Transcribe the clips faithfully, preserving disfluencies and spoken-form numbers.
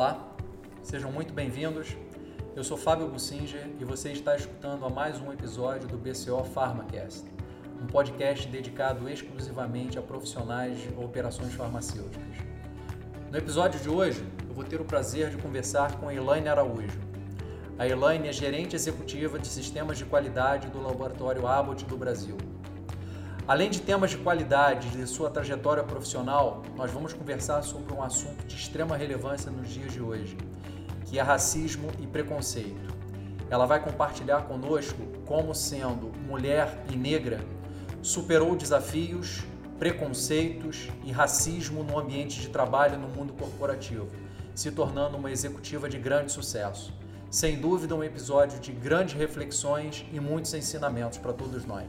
Olá, sejam muito bem-vindos. Eu sou Fábio Bussinger e você está escutando a mais um episódio do B C O PharmaCast, um podcast dedicado exclusivamente a profissionais de operações farmacêuticas. No episódio de hoje, eu vou ter o prazer de conversar com a Elaine Araújo. A Elaine é gerente executiva de sistemas de qualidade do Laboratório Abbott do Brasil. Além de temas de qualidade e de sua trajetória profissional, nós vamos conversar sobre um assunto de extrema relevância nos dias de hoje, que é racismo e preconceito. Ela vai compartilhar conosco como, sendo mulher e negra, superou desafios, preconceitos e racismo no ambiente de trabalho e no mundo corporativo, se tornando uma executiva de grande sucesso. Sem dúvida, um episódio de grandes reflexões e muitos ensinamentos para todos nós.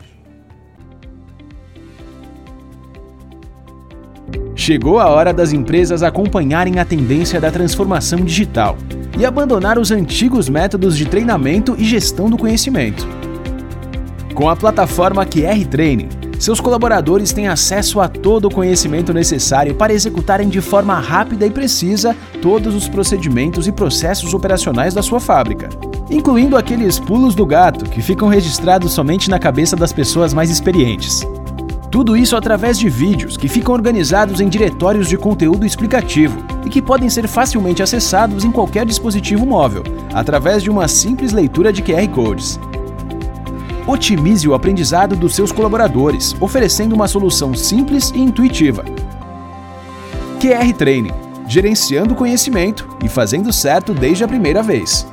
Chegou a hora das empresas acompanharem a tendência da transformação digital e abandonar os antigos métodos de treinamento e gestão do conhecimento. Com a plataforma Q R Training, seus colaboradores têm acesso a todo o conhecimento necessário para executarem de forma rápida e precisa todos os procedimentos e processos operacionais da sua fábrica, incluindo aqueles pulos do gato que ficam registrados somente na cabeça das pessoas mais experientes. Tudo isso através de vídeos que ficam organizados em diretórios de conteúdo explicativo e que podem ser facilmente acessados em qualquer dispositivo móvel, através de uma simples leitura de Q R Codes. Otimize o aprendizado dos seus colaboradores, oferecendo uma solução simples e intuitiva. Q R Training, gerenciando conhecimento e fazendo certo desde a primeira vez.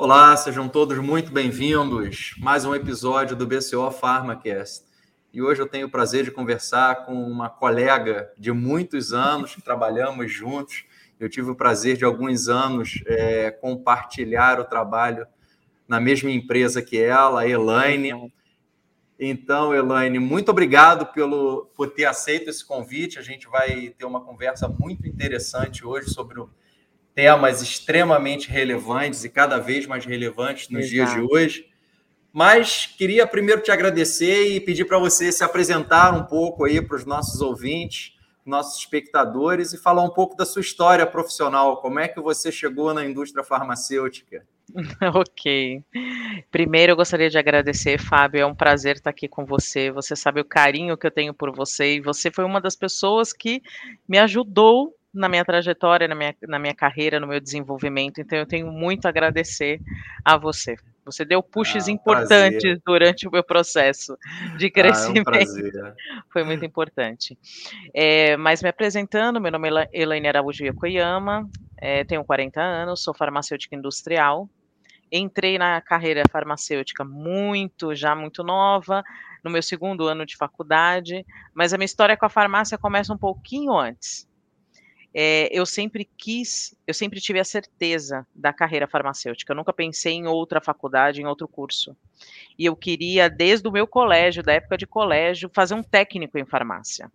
Olá, sejam todos muito bem-vindos. Mais um episódio do B C O PharmaCast. E hoje eu tenho o prazer de conversar com uma colega de muitos anos, que trabalhamos juntos. Eu tive o prazer de, alguns anos, é, compartilhar o trabalho na mesma empresa que ela, a Elaine. Então, Elaine, muito obrigado pelo, por ter aceito esse convite. A gente vai ter uma conversa muito interessante hoje sobre o temas extremamente relevantes e cada vez mais relevantes nos Exato. Dias de hoje. Mas queria primeiro te agradecer e pedir para você se apresentar um pouco aí para os nossos ouvintes, nossos espectadores, e falar um pouco da sua história profissional. Como é que você chegou na indústria farmacêutica? Ok. Primeiro, eu gostaria de agradecer, Fábio. É um prazer estar aqui com você. Você sabe o carinho que eu tenho por você. E você foi uma das pessoas que me ajudou na minha trajetória, na minha, na minha carreira, no meu desenvolvimento. Então, eu tenho muito a agradecer a você. Você deu pushes ah, importantes prazer. durante o meu processo de crescimento. Ah, é um prazer. Foi muito importante. É, mas me apresentando, meu nome é Elaine Araújo Yokoyama, é, tenho quarenta anos, sou farmacêutica industrial. Entrei na carreira farmacêutica muito, já muito nova, no meu segundo ano de faculdade, mas a minha história com a farmácia começa um pouquinho antes. É, eu sempre quis, eu sempre tive a certeza da carreira farmacêutica. Eu nunca pensei em outra faculdade, em outro curso. E eu queria, desde o meu colégio, da época de colégio, fazer um técnico em farmácia.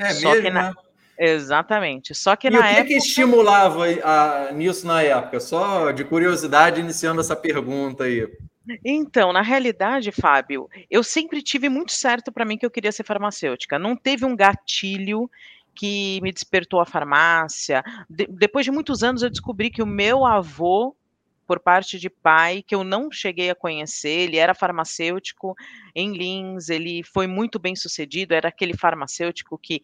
É Só mesmo, que na... né? Exatamente. Só que e na época... E o que, que estimulava a, a, nisso na época? Só de curiosidade, iniciando essa pergunta aí. Então, na realidade, Fábio, eu sempre tive muito certo para mim que eu queria ser farmacêutica. Não teve um gatilho que me despertou a farmácia. De, depois de muitos anos, eu descobri que o meu avô, por parte de pai, que eu não cheguei a conhecer, ele era farmacêutico em Lins, ele foi muito bem sucedido, era aquele farmacêutico que,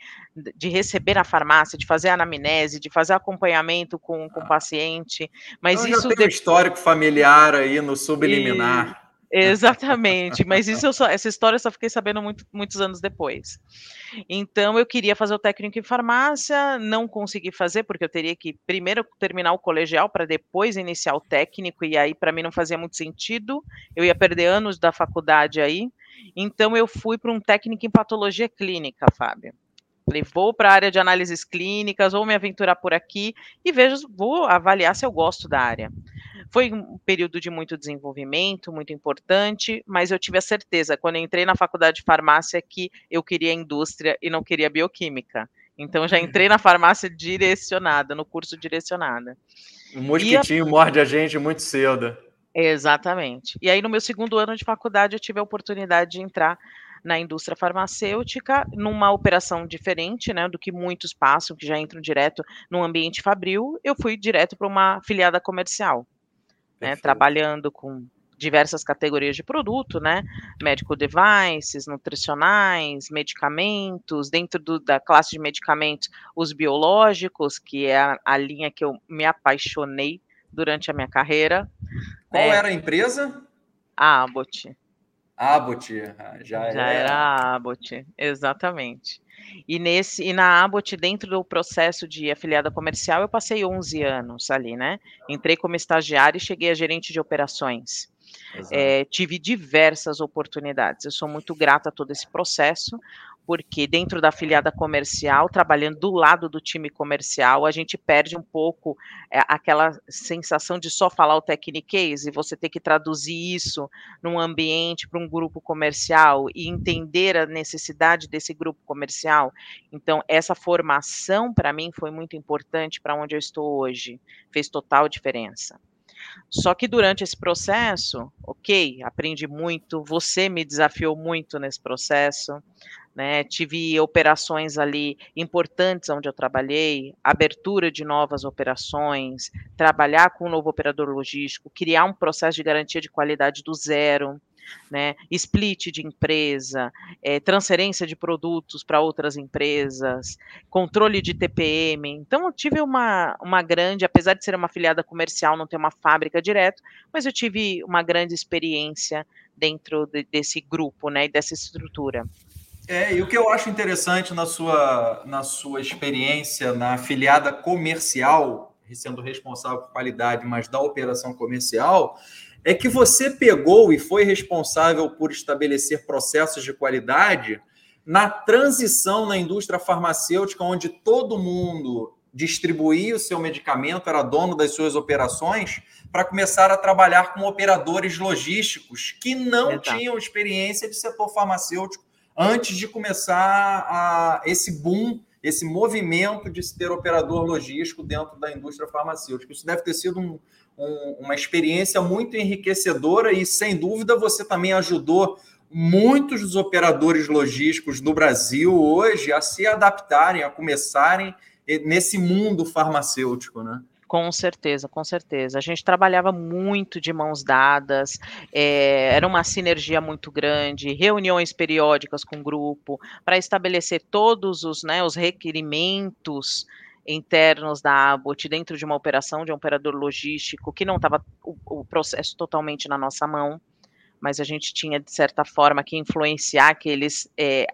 de receber a farmácia, de fazer a anamnese, de fazer acompanhamento com, com o paciente. Mas então, isso já tem depois... um histórico familiar aí no subliminar. E... Exatamente, mas isso eu só, essa história eu só fiquei sabendo muito, muitos anos depois. Então eu queria fazer o técnico em farmácia, não consegui fazer, porque eu teria que primeiro terminar o colegial para depois iniciar o técnico, e aí para mim não fazia muito sentido, eu ia perder anos da faculdade aí. Então eu fui para um técnico em patologia clínica, Fábio. Falei, vou para a área de análises clínicas, vou me aventurar por aqui e vejo, vou avaliar se eu gosto da área. Foi um período de muito desenvolvimento, muito importante, mas eu tive a certeza, quando eu entrei na faculdade de farmácia, que eu queria indústria e não queria bioquímica. Então, já entrei na farmácia direcionada, no curso direcionada. Um mosquitinho a... morde a gente muito cedo. Exatamente. E aí, no meu segundo ano de faculdade, eu tive a oportunidade de entrar na indústria farmacêutica, numa operação diferente, né, do que muitos passam, que já entram direto no ambiente fabril, eu fui direto para uma filiada comercial, né, trabalhando com diversas categorias de produto, né, medical devices, nutricionais, medicamentos, dentro do, da classe de medicamentos, os biológicos, que é a, a linha que eu me apaixonei durante a minha carreira. Qual é, era a empresa? A Abbott. Abbott, já era. Já era a Abbott, exatamente. E, nesse, e na Abbott, dentro do processo de afiliada comercial, eu passei onze anos ali, né? Entrei como estagiária e cheguei a gerente de operações. É, tive diversas oportunidades. Eu sou muito grata a todo esse processo, porque dentro da afiliada comercial, trabalhando do lado do time comercial, a gente perde um pouco é, aquela sensação de só falar o technique e você ter que traduzir isso num ambiente para um grupo comercial e entender a necessidade desse grupo comercial. Então, essa formação, para mim, foi muito importante para onde eu estou hoje. Fez total diferença. Só que durante esse processo, ok, aprendi muito, você me desafiou muito nesse processo, né? Tive operações ali importantes onde eu trabalhei, abertura de novas operações, trabalhar com um novo operador logístico, criar um processo de garantia de qualidade do zero, né? Split de empresa, é, transferência de produtos para outras empresas, controle de T P M. Então, eu tive uma, uma grande, apesar de ser uma afiliada comercial, não ter uma fábrica direto, mas eu tive uma grande experiência dentro de, desse grupo, né, e dessa estrutura. É, e o que eu acho interessante na sua, na sua experiência na afiliada comercial, sendo responsável por qualidade, mas da operação comercial, é que você pegou e foi responsável por estabelecer processos de qualidade na transição na indústria farmacêutica, onde todo mundo distribuía o seu medicamento, era dono das suas operações, para começar a trabalhar com operadores logísticos que não Exato. Tinham experiência de setor farmacêutico antes de começar a, esse boom, esse movimento de se ter operador logístico dentro da indústria farmacêutica. Isso deve ter sido um, um, uma experiência muito enriquecedora e, sem dúvida, você também ajudou muitos dos operadores logísticos do Brasil hoje a se adaptarem, a começarem nesse mundo farmacêutico, né? Com certeza, com certeza. A gente trabalhava muito de mãos dadas, é, era uma sinergia muito grande, reuniões periódicas com o grupo, para estabelecer todos os, né, os requerimentos internos da Abbott dentro de uma operação de um operador logístico, que não estava o, o processo totalmente na nossa mão, mas a gente tinha, de certa forma, que influenciar que eles é,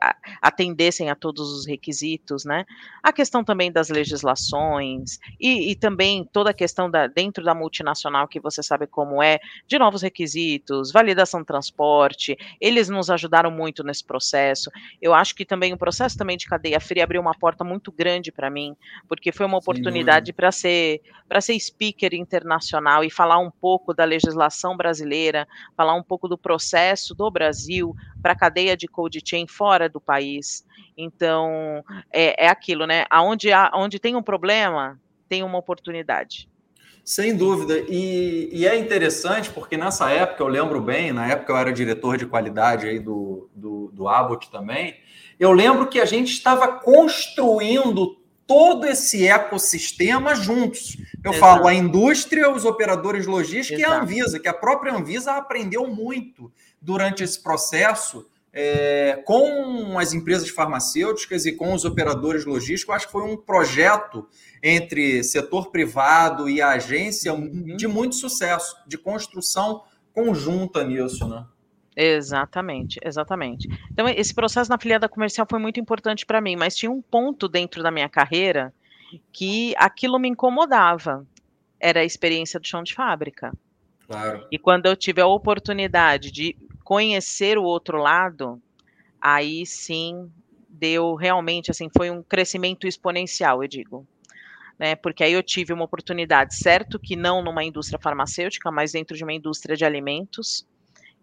atendessem a todos os requisitos, né? A questão também das legislações e, e também toda a questão da, dentro da multinacional, que você sabe como é, de novos requisitos, validação de transporte, eles nos ajudaram muito nesse processo. Eu acho que também o processo também de cadeia fria abriu uma porta muito grande para mim, porque foi uma oportunidade para ser, para ser speaker internacional e falar um pouco da legislação brasileira, falar um pouco do do processo do Brasil para a cadeia de cold chain fora do país. Então, é, é aquilo, né? Aonde, há, onde tem um problema, tem uma oportunidade. Sem dúvida. E, e é interessante porque nessa época, eu lembro bem, na época eu era diretor de qualidade aí do, do, do Abbott também, eu lembro que a gente estava construindo todo esse ecossistema juntos. Eu Exato. Falo a indústria, os operadores logísticos Exato. E a Anvisa, que a própria Anvisa aprendeu muito durante esse processo é, com as empresas farmacêuticas e com os operadores logísticos. Eu acho que foi um projeto entre setor privado e a agência uhum. de muito sucesso, de construção conjunta nisso, né? Exatamente, exatamente. Então, esse processo na afiliada comercial foi muito importante para mim, mas tinha um ponto dentro da minha carreira que aquilo me incomodava. Era a experiência do chão de fábrica. Claro. E quando eu tive a oportunidade de conhecer o outro lado, aí sim deu realmente, assim, foi um crescimento exponencial, eu digo. Né, porque aí eu tive uma oportunidade, certo que não numa indústria farmacêutica, mas dentro de uma indústria de alimentos.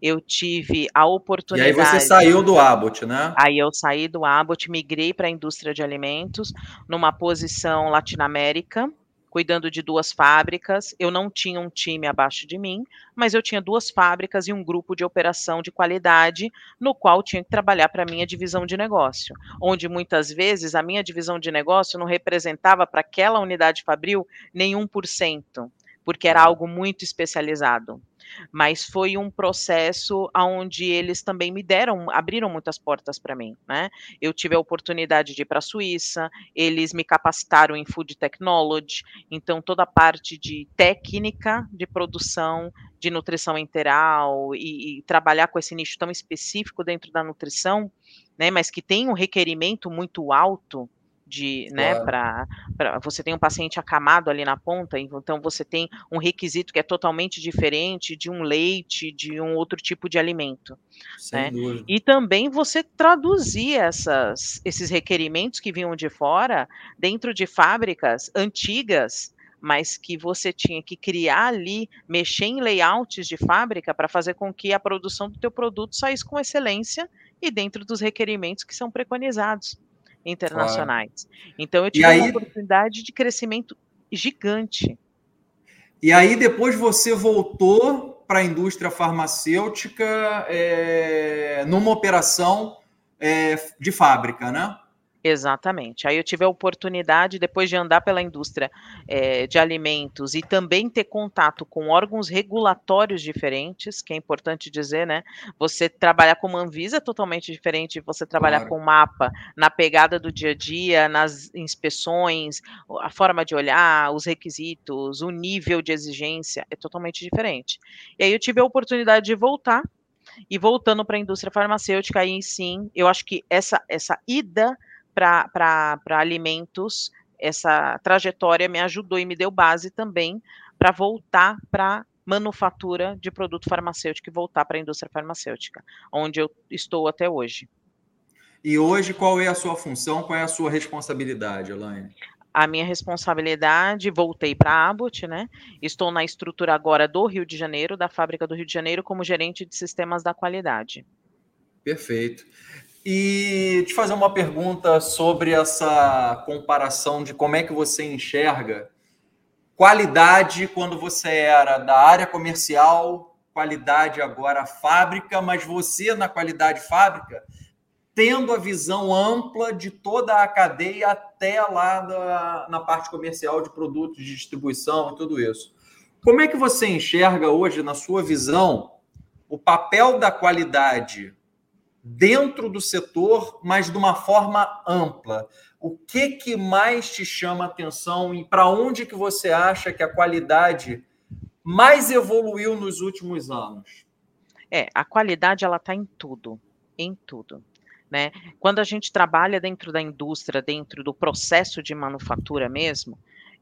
Eu tive a oportunidade... E aí você saiu do Abbott, né? Aí eu saí do Abbott, migrei para a indústria de alimentos, numa posição Latinoamérica, cuidando de duas fábricas. Eu não tinha um time abaixo de mim, mas eu tinha duas fábricas e um grupo de operação de qualidade, no qual tinha que trabalhar para a minha divisão de negócio, onde muitas vezes a minha divisão de negócio não representava para aquela unidade fabril nenhum por cento, porque era algo muito especializado. Mas foi um processo onde eles também me deram, abriram muitas portas para mim, né? Eu tive a oportunidade de ir para a Suíça, eles me capacitaram em Food Technology, então toda a parte de técnica de produção, de nutrição integral e, e trabalhar com esse nicho tão específico dentro da nutrição, né? Mas que tem um requerimento muito alto, de, né, é. pra, pra, você tem um paciente acamado ali na ponta, então você tem um requisito que é totalmente diferente de um leite, de um outro tipo de alimento, né? E também você traduzir essas, esses requerimentos que vinham de fora, dentro de fábricas antigas, mas que você tinha que criar ali, mexer em layouts de fábrica para fazer com que a produção do teu produto saísse com excelência e dentro dos requerimentos que são preconizados internacionais. Claro. Então eu tive aí uma oportunidade de crescimento gigante. E aí depois você voltou para a indústria farmacêutica é, numa operação é, de fábrica, né? Exatamente. Aí eu tive a oportunidade, depois de andar pela indústria é, de alimentos e também ter contato com órgãos regulatórios diferentes, que é importante dizer, né? Você trabalhar com uma Anvisa é totalmente diferente de você trabalhar, claro, com o Mapa, na pegada do dia a dia, nas inspeções, a forma de olhar, os requisitos, o nível de exigência é totalmente diferente. E aí eu tive a oportunidade de voltar, e voltando para a indústria farmacêutica, aí sim, eu acho que essa, essa ida para alimentos, essa trajetória me ajudou e me deu base também para voltar para manufatura de produto farmacêutico e voltar para a indústria farmacêutica, onde eu estou até hoje. E hoje, qual é a sua função, qual é a sua responsabilidade, Elaine? A minha responsabilidade, voltei para a Abbott, né? Estou na estrutura agora do Rio de Janeiro, da fábrica do Rio de Janeiro, como gerente de sistemas da qualidade. Perfeito. E te fazer uma pergunta sobre essa comparação de como é que você enxerga qualidade quando você era da área comercial, qualidade agora fábrica, mas você na qualidade fábrica, tendo a visão ampla de toda a cadeia até lá da, na parte comercial de produtos, de distribuição e tudo isso. Como é que você enxerga hoje, na sua visão, o papel da qualidade dentro do setor, mas de uma forma ampla? O que, que mais te chama a atenção e para onde que você acha que a qualidade mais evoluiu nos últimos anos? É, a qualidade ela está em tudo, em tudo, né? Quando a gente trabalha dentro da indústria, dentro do processo de manufatura mesmo,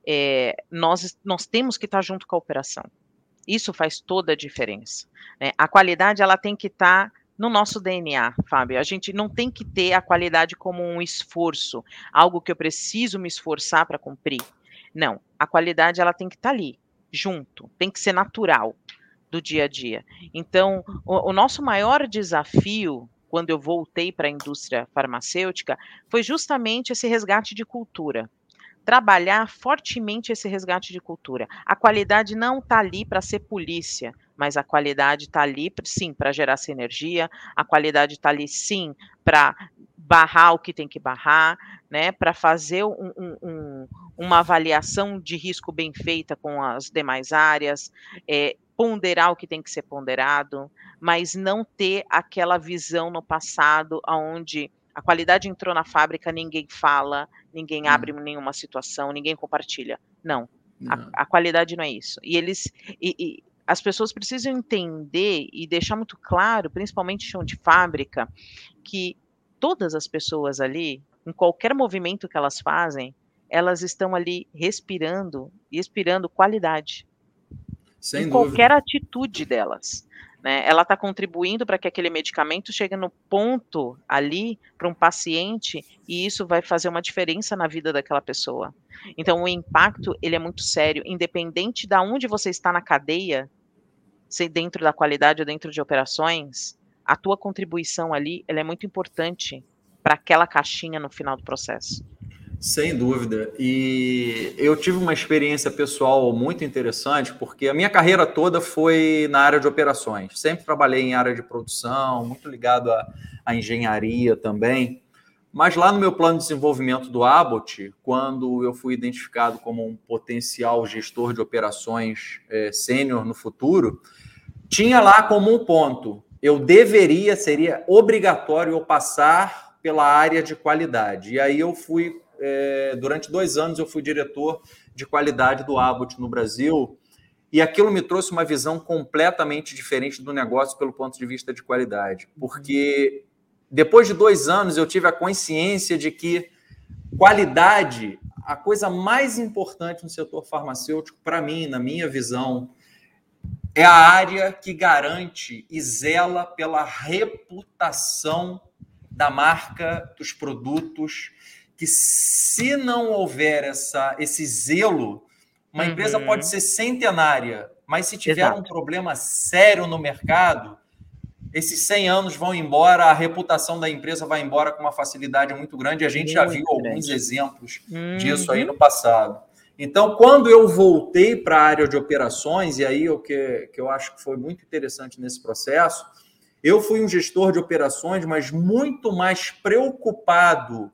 é, nós, nós temos que estar junto com a operação. Isso faz toda a diferença, né? A qualidade ela tem que estar no nosso D N A, Fábio. A gente não tem que ter a qualidade como um esforço, algo que eu preciso me esforçar para cumprir. Não, a qualidade ela tem que estar ali, junto, tem que ser natural do dia a dia. Então, o, o nosso maior desafio, quando eu voltei para a indústria farmacêutica, foi justamente esse resgate de cultura. Trabalhar fortemente esse resgate de cultura. A qualidade não está ali para ser polícia, mas a qualidade está ali, sim, para gerar sinergia, a qualidade está ali, sim, para barrar o que tem que barrar, né, para fazer um, um, um, uma avaliação de risco bem feita com as demais áreas, é, ponderar o que tem que ser ponderado, mas não ter aquela visão no passado onde a qualidade entrou na fábrica, ninguém fala, ninguém abre nenhuma situação, ninguém compartilha. Não, não. A, a qualidade não é isso. E eles, e, e, as pessoas precisam entender e deixar muito claro, principalmente em chão de fábrica, que todas as pessoas ali, em qualquer movimento que elas fazem, elas estão ali respirando e expirando qualidade. Sem em qualquer dúvida. Atitude delas. Né? Ela está contribuindo para que aquele medicamento chegue no ponto ali para um paciente e isso vai fazer uma diferença na vida daquela pessoa. Então o impacto ele é muito sério, independente de onde você está na cadeia, se dentro da qualidade ou dentro de operações, a tua contribuição ali ela é muito importante para aquela caixinha no final do processo. Sem dúvida. E eu tive uma experiência pessoal muito interessante, porque a minha carreira toda foi na área de operações. Sempre trabalhei em área de produção, muito ligado à, à engenharia também. Mas lá no meu plano de desenvolvimento do Abbott, quando eu fui identificado como um potencial gestor de operações é, sênior no futuro, tinha lá como um ponto, eu deveria, seria obrigatório eu passar pela área de qualidade. E aí eu fui, é, durante dois anos eu fui diretor de qualidade do Abbott no Brasil, e aquilo me trouxe uma visão completamente diferente do negócio pelo ponto de vista de qualidade, porque... Depois de dois anos, eu tive a consciência de que qualidade, a coisa mais importante no setor farmacêutico, para mim, na minha visão, é a área que garante e zela pela reputação da marca, dos produtos, que se não houver essa, esse zelo, uma uhum. empresa pode ser centenária, mas se tiver Exato. Um problema sério no mercado... Esses cem anos vão embora, a reputação da empresa vai embora com uma facilidade muito grande. A gente muito já viu grande. Alguns exemplos uhum. disso aí no passado. Então, quando eu voltei para a área de operações, e aí o que, que eu acho que foi muito interessante nesse processo, eu fui um gestor de operações, mas muito mais preocupado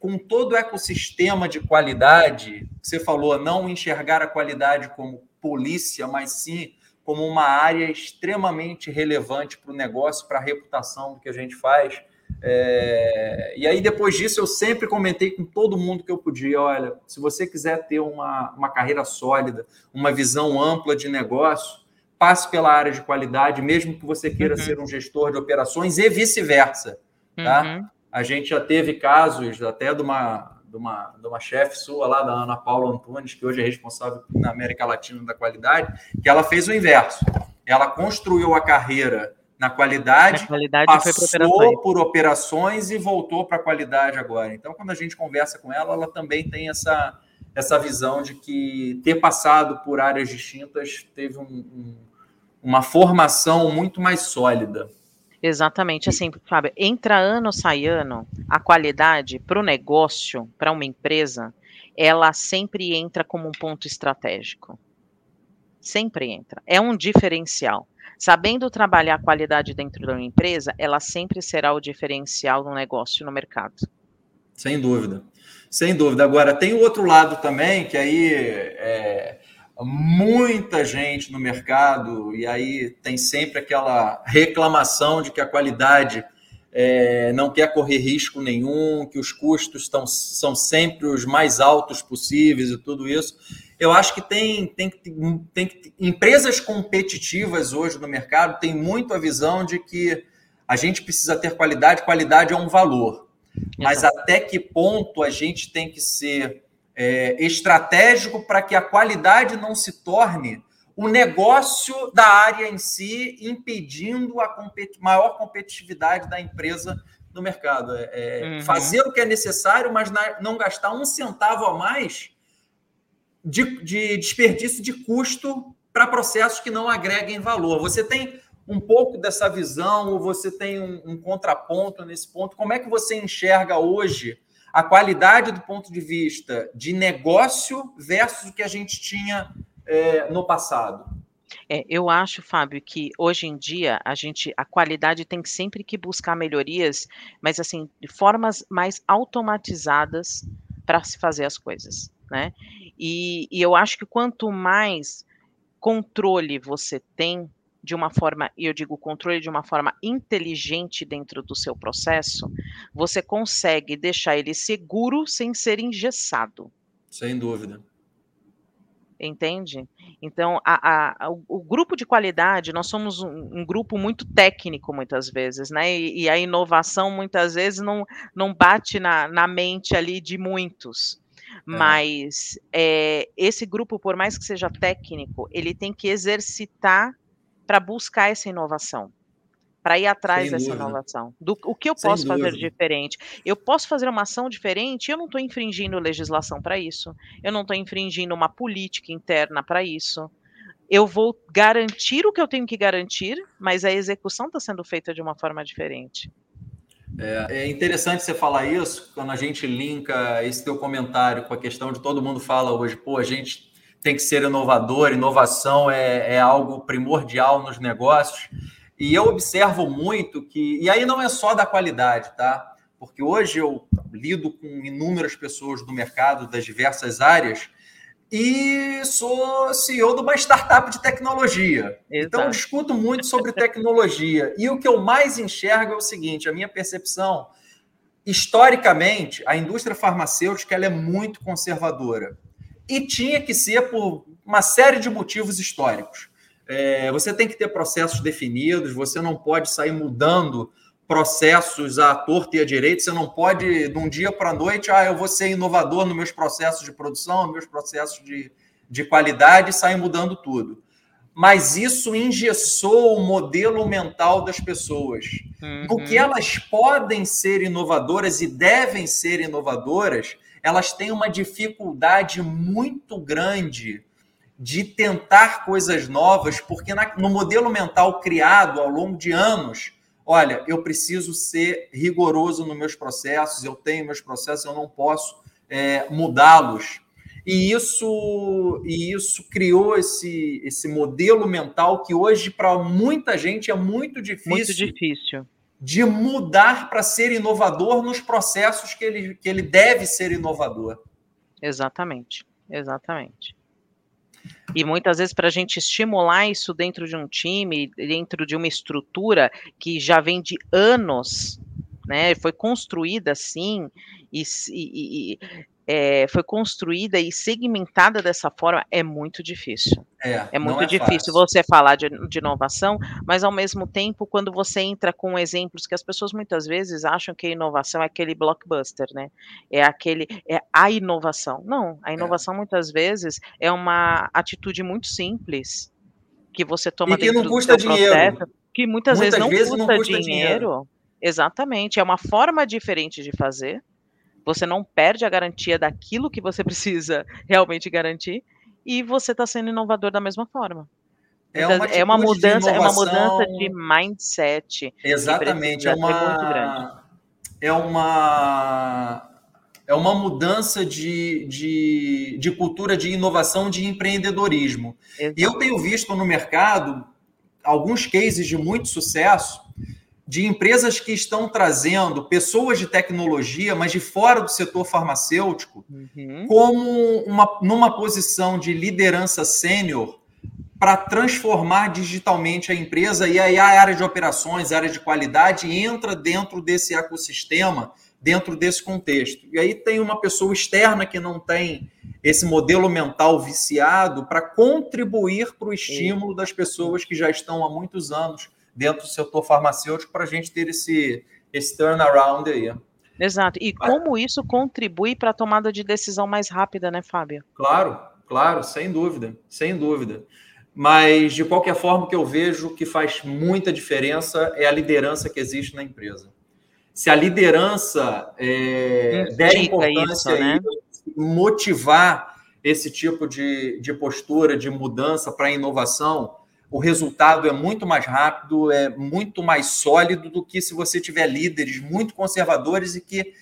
com todo o ecossistema de qualidade. Você falou, não enxergar a qualidade como polícia, mas sim... como uma área extremamente relevante para o negócio, para a reputação do que a gente faz. É... E aí, depois disso, eu sempre comentei com todo mundo que eu podia, olha, se você quiser ter uma, uma carreira sólida, uma visão ampla de negócio, passe pela área de qualidade, mesmo que você queira uhum. ser um gestor de operações e vice-versa. Tá? Uhum. A gente já teve casos até de uma... de uma, de uma chefe sua lá, da Ana Paula Antunes, que hoje é responsável na América Latina da qualidade, que ela fez o inverso. Ela construiu a carreira na qualidade, qualidade passou foi operações. por operações e voltou para a qualidade agora. Então, quando a gente conversa com ela, ela também tem essa, essa visão de que ter passado por áreas distintas teve um, um, uma formação muito mais sólida. Exatamente, assim, Fábio, entra ano, sai ano, a qualidade para o negócio, para uma empresa, ela sempre entra como um ponto estratégico. Sempre entra. É um diferencial. Sabendo trabalhar a qualidade dentro de uma empresa, ela sempre será o diferencial no negócio e no mercado. Sem dúvida. Sem dúvida. Agora, tem o outro lado também, que aí... é... muita gente no mercado, e aí tem sempre aquela reclamação de que a qualidade é, não quer correr risco nenhum, que os custos tão, são sempre os mais altos possíveis e tudo isso. Eu acho que tem, tem, tem, tem, tem empresas competitivas hoje no mercado tem muito a visão de que a gente precisa ter qualidade, qualidade é um valor. Mas até que ponto a gente tem que ser... É, estratégico para que a qualidade não se torne o negócio da área em si, impedindo a competi- maior competitividade da empresa no mercado. É, uhum. Fazer o que é necessário, mas na, não gastar um centavo a mais de, de desperdício de custo para processos que não agreguem valor. Você tem um pouco dessa visão, ou você tem um, um contraponto nesse ponto? Como é que você enxerga hoje a qualidade do ponto de vista de negócio versus o que a gente tinha é, no passado? É, eu acho, Fábio, que hoje em dia a gente, a qualidade tem sempre que buscar melhorias, mas assim, de formas mais automatizadas para se fazer as coisas, né? E, e eu acho que quanto mais controle você tem, de uma forma, e eu digo controle de uma forma inteligente dentro do seu processo, você consegue deixar ele seguro sem ser engessado. Sem dúvida. Entende? Então, a, a, o, o grupo de qualidade, nós somos um, um grupo muito técnico muitas vezes, né? E, e a inovação muitas vezes não, não bate na, na mente ali de muitos. Mas é, esse grupo, por mais que seja técnico, ele tem que exercitar para buscar essa inovação, para ir atrás dessa inovação. Do, o que eu posso fazer diferente? Eu posso fazer uma ação diferente, eu não estou infringindo legislação para isso, eu não estou infringindo uma política interna para isso, eu vou garantir o que eu tenho que garantir, mas a execução está sendo feita de uma forma diferente. É, é interessante você falar isso, quando a gente linka esse teu comentário com a questão de todo mundo fala hoje, pô, a gente tem que ser inovador, inovação é, é algo primordial nos negócios, e eu observo muito que, e aí não é só da qualidade, tá? Porque hoje eu lido com inúmeras pessoas do mercado, das diversas áreas, e sou C E O de uma startup de tecnologia. Exato. Então, discuto muito sobre tecnologia. E o que eu mais enxergo é o seguinte, a minha percepção, historicamente, a indústria farmacêutica ela é muito conservadora. E tinha que ser por uma série de motivos históricos. É, você tem que ter processos definidos, você não pode sair mudando processos à torta e à direita, você não pode, de um dia para a noite, ah, eu vou ser inovador nos meus processos de produção, nos meus processos de, de qualidade, e sair mudando tudo. Mas isso engessou o modelo mental das pessoas. Uhum. No que elas podem ser inovadoras e devem ser inovadoras, elas têm uma dificuldade muito grande de tentar coisas novas, porque na, no modelo mental criado ao longo de anos, olha, eu preciso ser rigoroso nos meus processos, eu tenho meus processos, eu não posso é, mudá-los. E isso, e isso criou esse, esse modelo mental que hoje, para muita gente, é muito difícil, muito difícil. de mudar para ser inovador nos processos que ele, que ele deve ser inovador. Exatamente, exatamente. E muitas vezes para a gente estimular isso dentro de um time, dentro de uma estrutura que já vem de anos, né? Foi construída assim, e, e, e é, foi construída e segmentada dessa forma, é muito difícil. É, é muito é difícil fácil. Você falar de, de inovação, mas ao mesmo tempo, quando você entra com exemplos que as pessoas muitas vezes acham que a inovação é aquele blockbuster, né? É aquele, é a inovação. Não, a inovação é. muitas vezes é uma atitude muito simples que você toma e que dentro não custa do seu dinheiro. processo, que muitas, muitas vezes, não, vezes custa não custa dinheiro. dinheiro. Exatamente, é uma forma diferente de fazer. Você não perde a garantia daquilo que você precisa realmente garantir e você está sendo inovador da mesma forma. É uma, é uma mudança, é uma mudança de mindset. Exatamente, é uma, é uma é uma mudança de, de, de cultura de inovação, de empreendedorismo. Exato. E eu tenho visto no mercado alguns cases de muito sucesso de empresas que estão trazendo pessoas de tecnologia, mas de fora do setor farmacêutico, uhum. como uma, numa posição de liderança sênior para transformar digitalmente a empresa, e aí a área de operações, a área de qualidade entra dentro desse ecossistema, dentro desse contexto. E aí tem uma pessoa externa que não tem esse modelo mental viciado para contribuir para o estímulo uhum. das pessoas que já estão há muitos anos dentro do setor farmacêutico, para a gente ter esse, esse turnaround aí. Exato. E Mas... como isso contribui para a tomada de decisão mais rápida, né, Fábio? Claro, claro, sem dúvida, sem dúvida. Mas, de qualquer forma, o que eu vejo que faz muita diferença é a liderança que existe na empresa. Se a liderança é, der importância, isso, né? aí, motivar esse tipo de, de postura, de mudança para inovação, o resultado é muito mais rápido, é muito mais sólido do que se você tiver líderes muito conservadores e que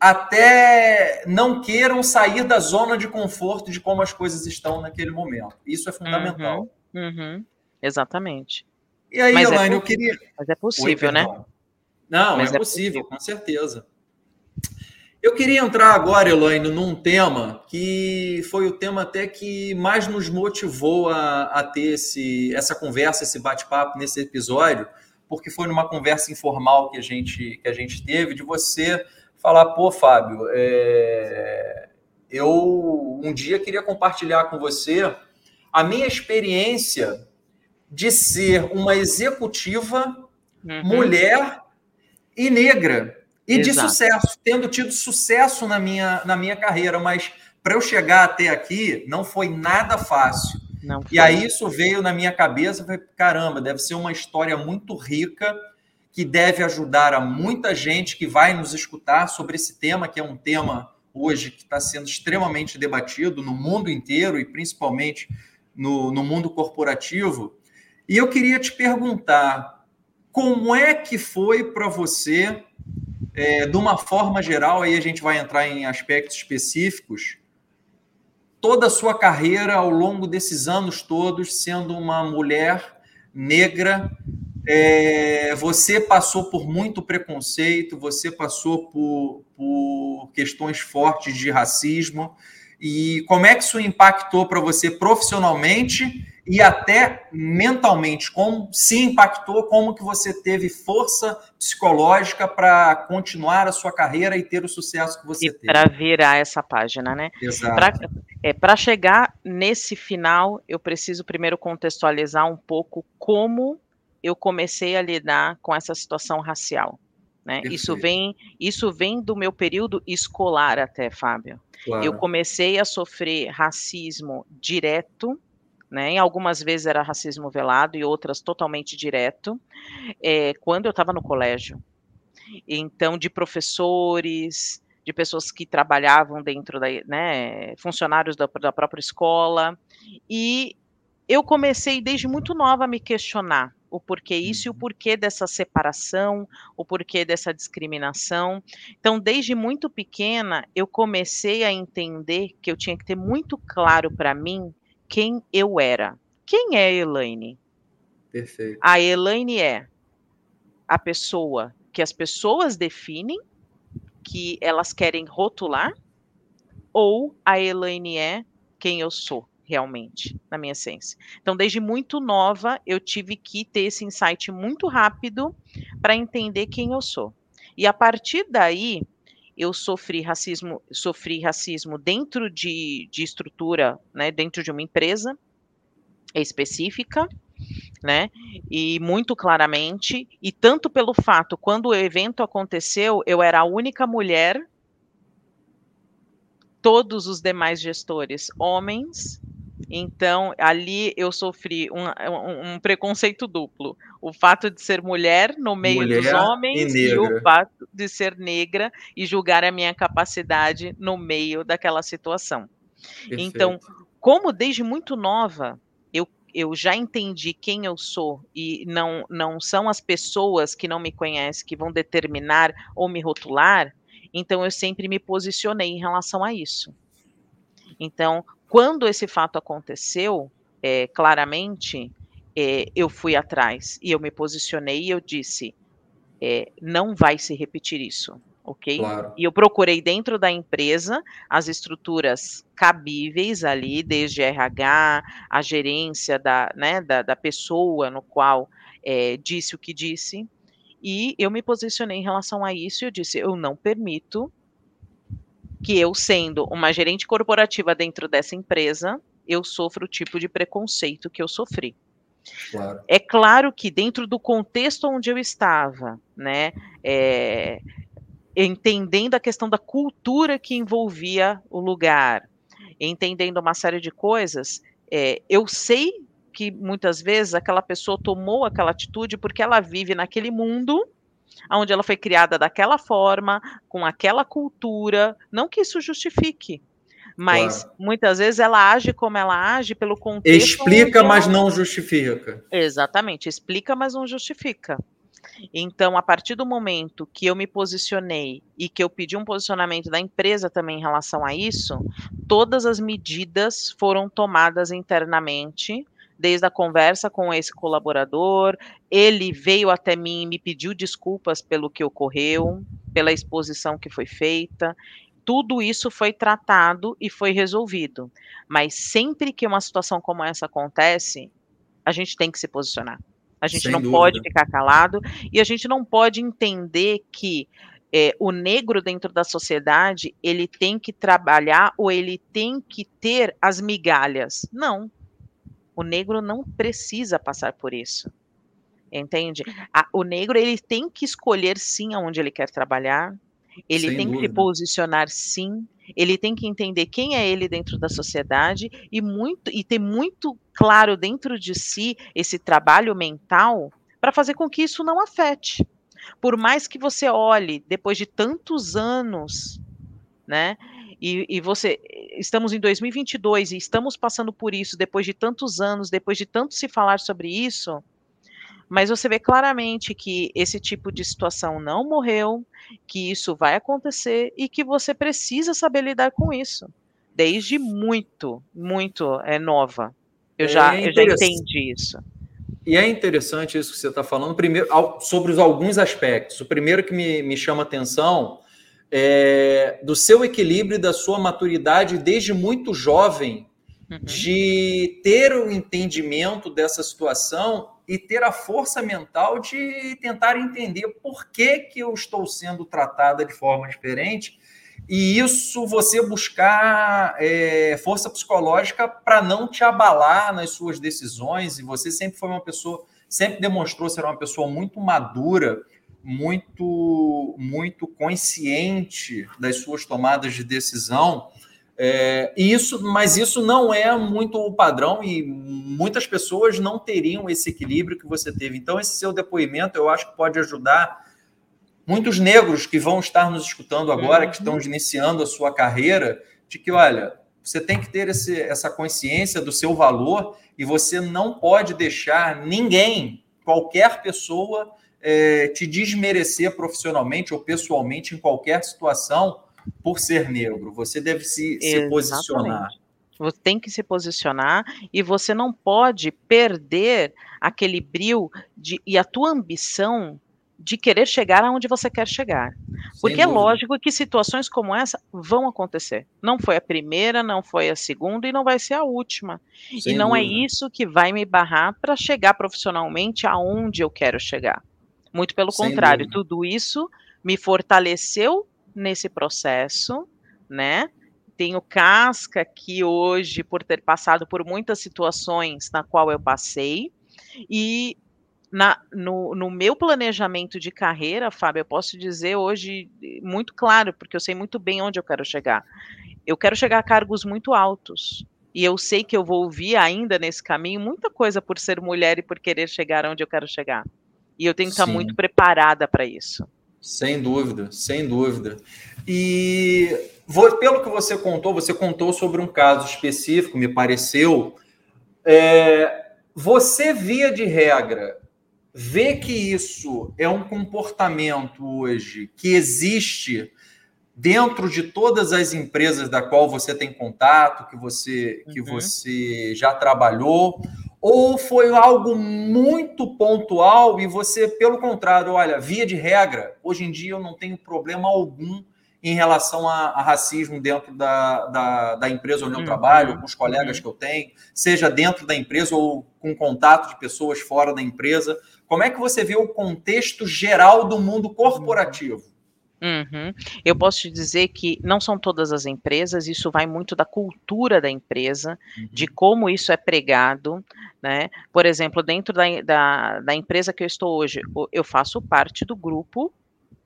até não queiram sair da zona de conforto de como as coisas estão naquele momento. Isso é fundamental. Uhum, uhum, exatamente. E aí, Mas Elaine, é eu queria... Mas é possível, Oi, né? Não, Mas é, é possível, possível, com certeza. Eu queria entrar agora, Elaine, num tema que foi o tema até que mais nos motivou a, a ter esse, essa conversa, esse bate-papo nesse episódio, porque foi numa conversa informal que a gente, que a gente teve, de você falar, pô, Fábio, é, eu um dia queria compartilhar com você a minha experiência de ser uma executiva, uhum. mulher e negra. E de Exato. sucesso, tendo tido sucesso na minha, na minha carreira, mas para eu chegar até aqui não foi nada fácil. Não foi. E aí isso veio na minha cabeça, falei, caramba, deve ser uma história muito rica, que deve ajudar a muita gente que vai nos escutar sobre esse tema, que é um tema hoje que está sendo extremamente debatido no mundo inteiro e principalmente no, no mundo corporativo. E eu queria te perguntar, como é que foi para você É, de uma forma geral, aí a gente vai entrar em aspectos específicos, toda a sua carreira ao longo desses anos todos, sendo uma mulher negra, é, você passou por muito preconceito, você passou por, por questões fortes de racismo, e como é que isso impactou para você profissionalmente e até mentalmente? Como se impactou, como que você teve força psicológica para continuar a sua carreira e ter o sucesso que você e teve? Para virar essa página, né? Exato. Pra, é, para chegar nesse final, eu preciso primeiro contextualizar um pouco como eu comecei a lidar com essa situação racial. Né? Isso vem, isso vem do meu período escolar até, Fábio. Claro. Eu comecei a sofrer racismo direto, né? Em algumas vezes era racismo velado e outras totalmente direto, é, quando eu estava no colégio. Então, de professores, de pessoas que trabalhavam dentro da, né, funcionários da, da própria escola. E eu comecei desde muito nova a me questionar o porquê isso e o porquê dessa separação, o porquê dessa discriminação. Então, desde muito pequena, eu comecei a entender que eu tinha que ter muito claro para mim quem eu era. Quem é a Elaine? Perfeito. A Elaine é a pessoa que as pessoas definem, que elas querem rotular, ou a Elaine é quem eu sou realmente, na minha essência. Então, desde muito nova, eu tive que ter esse insight muito rápido para entender quem eu sou. E a partir daí, eu sofri racismo, sofri racismo dentro de, de estrutura, né, dentro de uma empresa específica, né, e muito claramente, e tanto pelo fato, quando o evento aconteceu, eu era a única mulher, todos os demais gestores, homens. Então, ali eu sofri um, um, um preconceito duplo. O fato de ser mulher no meio mulher dos homens e, e o fato de ser negra e julgar a minha capacidade no meio daquela situação. Perfeito. Então, como desde muito nova, eu, eu já entendi quem eu sou e não, não são as pessoas que não me conhecem que vão determinar ou me rotular, então eu sempre me posicionei em relação a isso. Então, quando esse fato aconteceu, é, claramente, é, eu fui atrás e eu me posicionei e eu disse, é, não vai se repetir isso, ok? Claro. E eu procurei dentro da empresa as estruturas cabíveis ali, desde R H, a gerência da, né, da, da pessoa no qual é, disse o que disse, e eu me posicionei em relação a isso e eu disse, eu não permito que eu, sendo uma gerente corporativa dentro dessa empresa, eu sofro o tipo de preconceito que eu sofri. Claro. É claro que dentro do contexto onde eu estava, né, é, entendendo a questão da cultura que envolvia o lugar, entendendo uma série de coisas, é, eu sei que muitas vezes aquela pessoa tomou aquela atitude porque ela vive naquele mundo onde ela foi criada daquela forma, com aquela cultura, não que isso justifique, mas claro, muitas vezes ela age como ela age pelo contexto... Explica, mas ela... não justifica. Exatamente, explica, mas não justifica. Então, a partir do momento que eu me posicionei e que eu pedi um posicionamento da empresa também em relação a isso, todas as medidas foram tomadas internamente, desde a conversa com esse colaborador, ele veio até mim e me pediu desculpas pelo que ocorreu, pela exposição que foi feita, tudo isso foi tratado e foi resolvido, mas sempre que uma situação como essa acontece, a gente tem que se posicionar, a gente Sem não dúvida. pode ficar calado e a gente não pode entender que é, o negro dentro da sociedade, ele tem que trabalhar ou ele tem que ter as migalhas, não. O negro não precisa passar por isso, entende? A, o negro, ele tem que escolher sim aonde ele quer trabalhar, ele Sem tem dúvida. que se posicionar sim, ele tem que entender quem é ele dentro da sociedade e, muito, e ter muito claro dentro de si esse trabalho mental para fazer com que isso não afete. Por mais que você olhe, depois de tantos anos, né? E, e você, estamos em dois mil e vinte e dois e estamos passando por isso depois de tantos anos, depois de tanto se falar sobre isso, Mas você vê claramente que esse tipo de situação não morreu, que isso vai acontecer e que você precisa saber lidar com isso. Desde muito, muito é, nova. Eu, é já, eu já entendi isso. E é interessante isso que você está falando, primeiro, sobre os, alguns aspectos. O primeiro que me, me chama a atenção é do seu equilíbrio e da sua maturidade desde muito jovem, uhum, de ter o entendimento dessa situação e ter a força mental de tentar entender por que, que eu estou sendo tratada de forma diferente. E isso você buscar é, força psicológica para não te abalar nas suas decisões. E você sempre foi uma pessoa, sempre demonstrou ser uma pessoa muito madura, muito, muito consciente das suas tomadas de decisão. É, e isso, mas isso não é muito o padrão e muitas pessoas não teriam esse equilíbrio que você teve. Então, esse seu depoimento, eu acho que pode ajudar muitos negros que vão estar nos escutando agora, que estão iniciando a sua carreira, de que, olha, você tem que ter esse, essa consciência do seu valor e você não pode deixar ninguém, qualquer pessoa, é, te desmerecer profissionalmente ou pessoalmente em qualquer situação por ser negro. Você deve se, se posicionar. Você tem que se posicionar e você não pode perder aquele brilho de, e a tua ambição de querer chegar aonde você quer chegar. Porque é lógico que situações como essa vão acontecer. Não foi a primeira, não foi a segunda e não vai ser a última. E não é isso que vai me barrar para chegar profissionalmente aonde eu quero chegar. Muito pelo contrário, tudo isso me fortaleceu nesse processo, né? Tenho casca aqui hoje por ter passado por muitas situações na qual eu passei e Na, no, no meu planejamento de carreira, Fábio, eu posso dizer hoje muito claro, porque eu sei muito bem onde eu quero chegar. Eu quero chegar a cargos muito altos. E eu sei que eu vou ouvir ainda nesse caminho muita coisa por ser mulher e por querer chegar onde eu quero chegar. E eu tenho que estar Sim. muito preparada para isso. Sem dúvida, sem dúvida. E vou, pelo que você contou, você contou sobre um caso específico, me pareceu. É, você, via de regra, ver que isso é um comportamento hoje que existe dentro de todas as empresas da qual você tem contato, que você, uhum. que você já trabalhou, ou foi algo muito pontual e você, pelo contrário, olha, via de regra, hoje em dia eu não tenho problema algum em relação a, a racismo dentro da, da, da empresa onde eu uhum. trabalho, com os colegas uhum. que eu tenho, seja dentro da empresa ou com contato de pessoas fora da empresa. Como é que você vê o contexto geral do mundo corporativo? Uhum. Eu posso te dizer que não são todas as empresas, isso vai muito da cultura da empresa, uhum. de como isso é pregado, né? Por exemplo, dentro da, da, da empresa que eu estou hoje, eu faço parte do grupo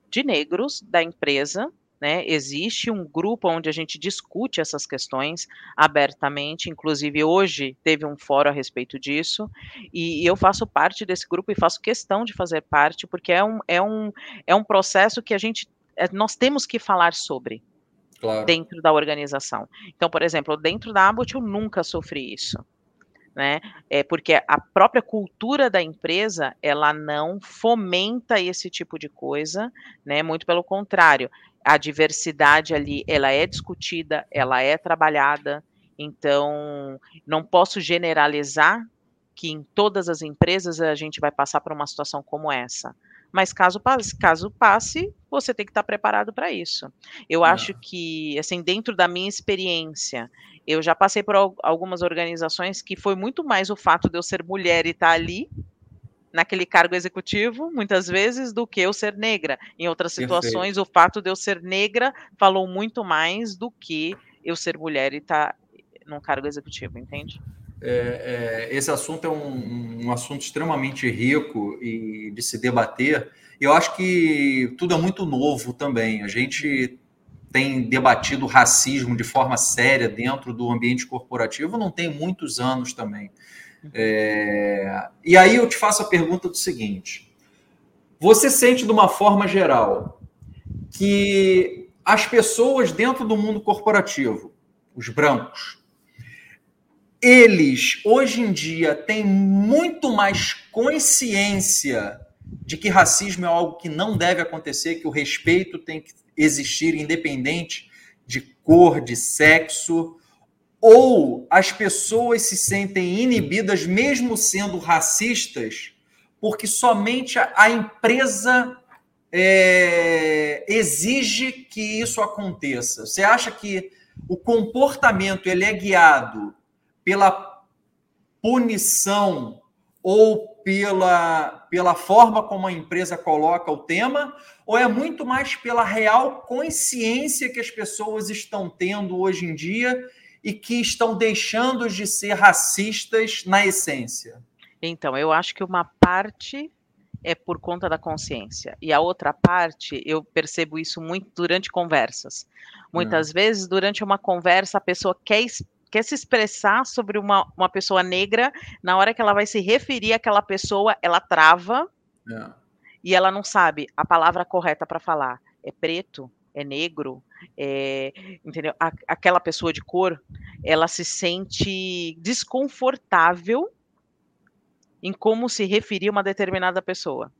de negros da empresa, né? Existe um grupo onde a gente discute essas questões abertamente, inclusive hoje teve um fórum a respeito disso, e, e eu faço parte desse grupo e faço questão de fazer parte, porque é um, é um, é um processo que a gente, é, nós temos que falar sobre, claro, dentro da organização. Então, por exemplo, dentro da Abbott eu nunca sofri isso, né? É porque a própria cultura da empresa, ela não fomenta esse tipo de coisa, né? Muito pelo contrário. A diversidade ali, ela é discutida, ela é trabalhada, então não posso generalizar que em todas as empresas a gente vai passar por uma situação como essa. Mas caso passe, caso passe, você tem que estar preparado para isso. Eu ah. acho que, assim, dentro da minha experiência, eu já passei por algumas organizações que foi muito mais o fato de eu ser mulher e estar ali, naquele cargo executivo, muitas vezes, do que eu ser negra. Em outras situações, Perfeito. O fato de eu ser negra falou muito mais do que eu ser mulher e estar num cargo executivo, entende? É, é, esse assunto é um, um assunto extremamente rico e de se debater. Eu acho que tudo é muito novo também. A gente tem debatido racismo de forma séria dentro do ambiente corporativo, não tem muitos anos também. É, e aí eu te faço a pergunta do seguinte: você sente de uma forma geral que as pessoas dentro do mundo corporativo, os brancos, eles, hoje em dia, têm muito mais consciência de que racismo é algo que não deve acontecer, que o respeito tem que existir independente de cor, de sexo, ou as pessoas se sentem inibidas, mesmo sendo racistas, porque somente a empresa é, exige que isso aconteça. Você acha que o comportamento ele é guiado pela punição ou pela, pela forma como a empresa coloca o tema, ou é muito mais pela real consciência que as pessoas estão tendo hoje em dia e que estão deixando de ser racistas na essência? Então, eu acho que uma parte é por conta da consciência. E a outra parte, eu percebo isso muito durante conversas. Muitas hum. vezes, durante uma conversa, a pessoa quer explicar, quer se expressar sobre uma, uma pessoa negra, na hora que ela vai se referir àquela pessoa, ela trava é. e ela não sabe a palavra correta para falar. É preto, é negro, é, entendeu? A, aquela pessoa de cor, ela se sente desconfortável em como se referir a uma determinada pessoa.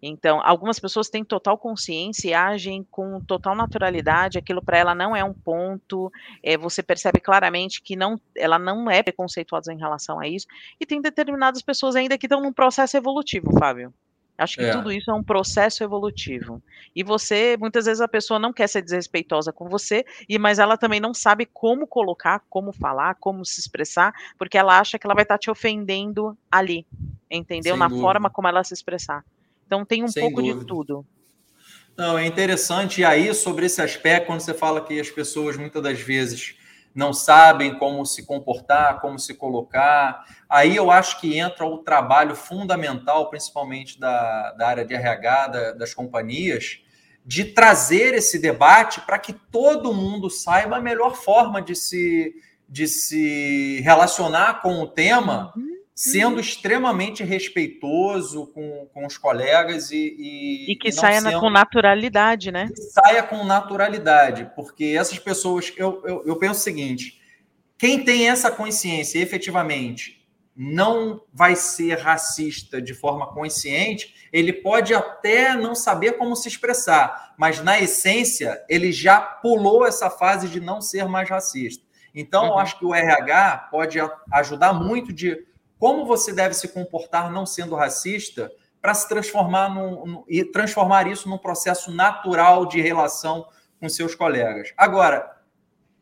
Então, algumas pessoas têm total consciência e agem com total naturalidade, aquilo para ela não é um ponto, é, você percebe claramente que não, ela não é preconceituosa em relação a isso, e tem determinadas pessoas ainda que estão num processo evolutivo, Fábio. Acho que é. tudo isso é um processo evolutivo. E você, muitas vezes a pessoa não quer ser desrespeitosa com você, e, mas ela também não sabe como colocar, como falar, como se expressar, porque ela acha que ela vai estar te ofendendo ali, entendeu? Sem Na dúvida. forma como ela se expressar. Então, tem um Sem pouco dúvida. de tudo. Não, é interessante. E aí, sobre esse aspecto, quando você fala que as pessoas, muitas das vezes, não sabem como se comportar, como se colocar, aí eu acho que entra o trabalho fundamental, principalmente da, da área de R H, da, das companhias, de trazer esse debate para que todo mundo saiba a melhor forma de se, de se relacionar com o tema, uhum. sendo extremamente respeitoso com, com os colegas e... E, e que e saia sendo, com naturalidade, né? Que saia com naturalidade, porque essas pessoas... Eu, eu, eu penso o seguinte, quem tem essa consciência, efetivamente, não vai ser racista de forma consciente, ele pode até não saber como se expressar, mas, na essência, ele já pulou essa fase de não ser mais racista. Então, uhum. eu acho que o R H pode ajudar muito de... como você deve se comportar não sendo racista para se transformar num, num, e transformar isso num processo natural de relação com seus colegas. Agora,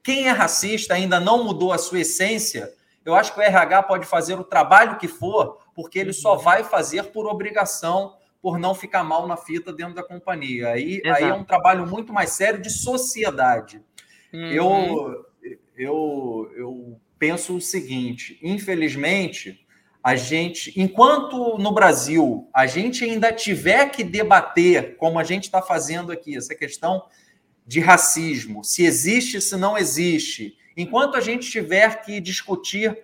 quem é racista ainda não mudou a sua essência, eu acho que o R H pode fazer o trabalho que for, porque ele só vai fazer por obrigação, por não ficar mal na fita dentro da companhia. Aí, aí é um trabalho muito mais sério de sociedade. Uhum. Eu, eu, eu penso o seguinte, infelizmente... A gente, enquanto no Brasil a gente ainda tiver que debater, como a gente está fazendo aqui, essa questão de racismo, se existe, se não existe, enquanto a gente tiver que discutir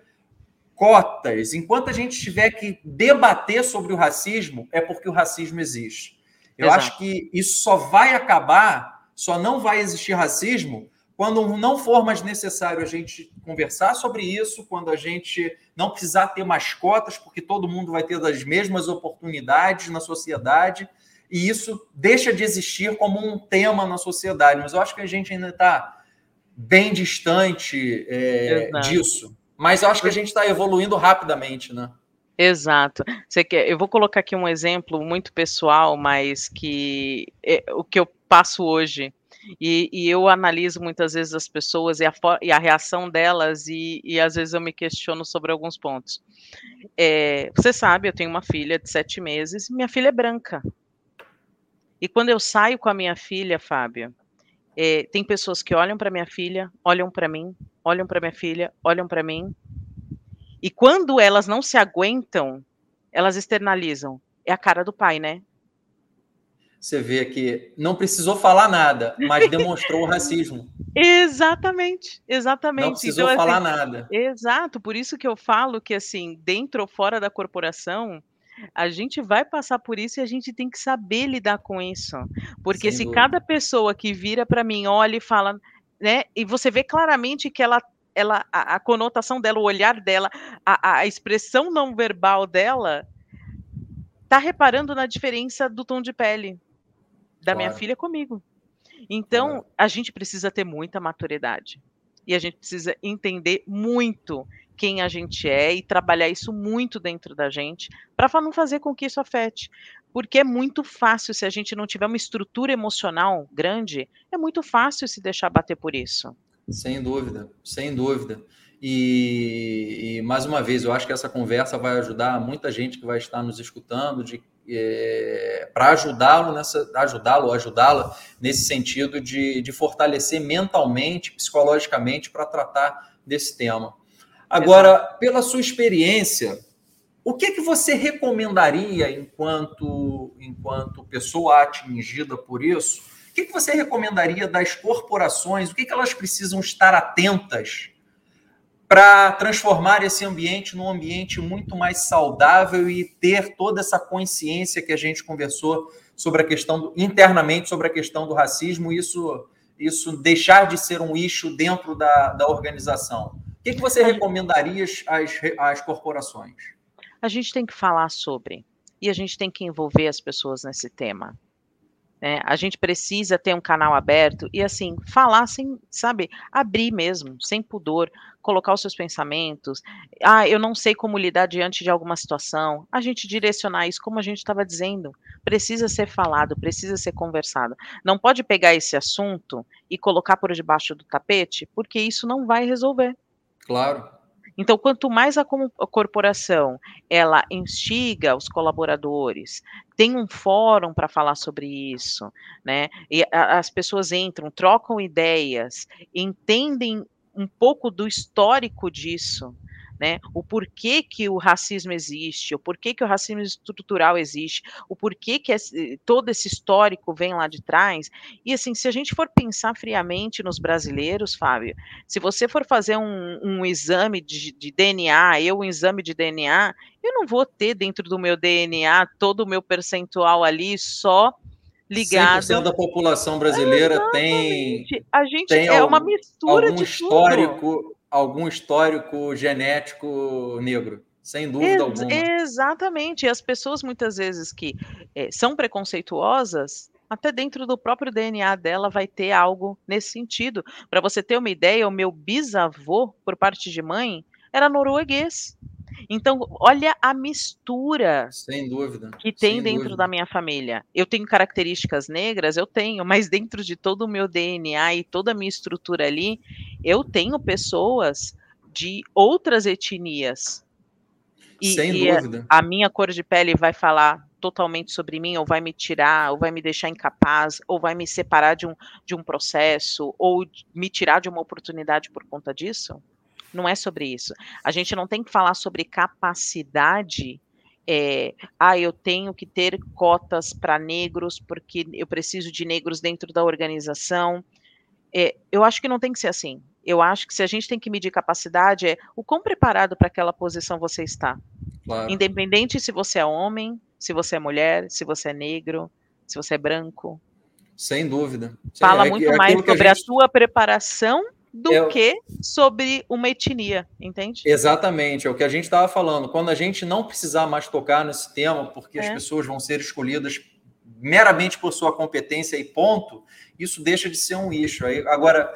cotas, enquanto a gente tiver que debater sobre o racismo, é porque o racismo existe. Eu Exato. acho que isso só vai acabar, só não vai existir racismo quando não for mais necessário a gente conversar sobre isso, quando a gente não precisar ter mais cotas, porque todo mundo vai ter as mesmas oportunidades na sociedade, e isso deixa de existir como um tema na sociedade. Mas eu acho que a gente ainda está bem distante é, disso. Mas eu acho que a gente está evoluindo rapidamente, né? Exato. Você quer... Eu vou colocar aqui um exemplo muito pessoal, mas que é o que eu passo hoje. E, e eu analiso muitas vezes as pessoas e a, e a reação delas, e, e às vezes eu me questiono sobre alguns pontos. É, você sabe, eu tenho uma filha de sete meses, minha filha é branca. E quando eu saio com a minha filha, Fábio, é, tem pessoas que olham para minha filha, olham para mim, olham para minha filha, olham para mim. E quando elas não se aguentam, elas externalizam. É a cara do pai, né? Você vê que não precisou falar nada, mas demonstrou o racismo. Exatamente, exatamente. Não precisou então, falar assim, nada. Exato, por isso que eu falo que, assim, dentro ou fora da corporação, a gente vai passar por isso e a gente tem que saber lidar com isso. Porque Sem se dúvida. cada pessoa que vira para mim olha e fala, né, e você vê claramente que ela ela, a, a conotação dela, o olhar dela, a, a expressão não verbal dela, tá reparando na diferença do tom de pele da minha filha comigo. Então, a gente precisa ter muita maturidade. E a gente precisa entender muito quem a gente é e trabalhar isso muito dentro da gente para não fazer com que isso afete. Porque é muito fácil, se a gente não tiver uma estrutura emocional grande, é muito fácil se deixar bater por isso. Sem dúvida, sem dúvida. E, e mais uma vez, eu acho que essa conversa vai ajudar muita gente que vai estar nos escutando de... É, para ajudá-lo nessa, ajudá-lo, ajudá-la nesse sentido de, de fortalecer mentalmente, psicologicamente, para tratar desse tema. Agora, exato, pela sua experiência, o que, que você recomendaria enquanto, enquanto pessoa atingida por isso? O que, que você recomendaria das corporações? O que, que elas precisam estar atentas para transformar esse ambiente num ambiente muito mais saudável e ter toda essa consciência que a gente conversou sobre a questão, do, internamente, sobre a questão do racismo, isso, isso deixar de ser um issue dentro da, da organização? O que, que você recomendaria às, às corporações? A gente tem que falar sobre, e a gente tem que envolver as pessoas nesse tema. É, a gente precisa ter um canal aberto e, assim, falar sem, sabe, abrir mesmo, sem pudor, colocar os seus pensamentos. Ah, eu não sei como lidar diante de alguma situação. A gente direcionar isso, como a gente estava dizendo. Precisa ser falado, precisa ser conversado. Não pode pegar esse assunto e colocar por debaixo do tapete, porque isso não vai resolver. Claro. Então, quanto mais a corporação, ela instiga os colaboradores, tem um fórum para falar sobre isso, né? E as pessoas entram, trocam ideias, entendem um pouco do histórico disso, né? O porquê que o racismo existe, o porquê que o racismo estrutural existe, o porquê que esse, todo esse histórico vem lá de trás. E, assim, se a gente for pensar friamente nos brasileiros, Fábio, se você for fazer um, um exame de, de D N A, eu um exame de D N A, eu não vou ter dentro do meu D N A todo o meu percentual ali só ligado. cem por cento da população brasileira é, tem... A gente tem é algum, uma mistura de histórico. Tudo. Algum histórico genético negro, sem dúvida Ex- alguma. Exatamente, e as pessoas muitas vezes que é, são preconceituosas, até dentro do próprio D N A dela vai ter algo nesse sentido. Para você ter uma ideia, o meu bisavô, por parte de mãe, era norueguês. Então, olha a mistura sem dúvida, que tem sem dentro dúvida. da minha família. Eu tenho características negras, eu tenho, mas dentro de todo o meu D N A e toda a minha estrutura ali, eu tenho pessoas de outras etnias. E, sem e dúvida. A, a minha cor de pele vai falar totalmente sobre mim, ou vai me tirar, ou vai me deixar incapaz, ou vai me separar de um, de um processo, ou me tirar de uma oportunidade por conta disso? Não é sobre isso. A gente não tem que falar sobre capacidade. É, ah, eu tenho que ter cotas para negros, porque eu preciso de negros dentro da organização. É, eu acho que não tem que ser assim. Eu acho que se a gente tem que medir capacidade, é o quão preparado para aquela posição você está. Claro. Independente se você é homem, se você é mulher, se você é negro, se você é branco. Sem dúvida. Fala é, muito é, é mais sobre a, gente... a sua preparação do é, que sobre uma etnia, entende? Exatamente, é o que a gente estava falando. Quando a gente não precisar mais tocar nesse tema, porque é. as pessoas vão ser escolhidas meramente por sua competência e ponto, isso deixa de ser um issue. Agora,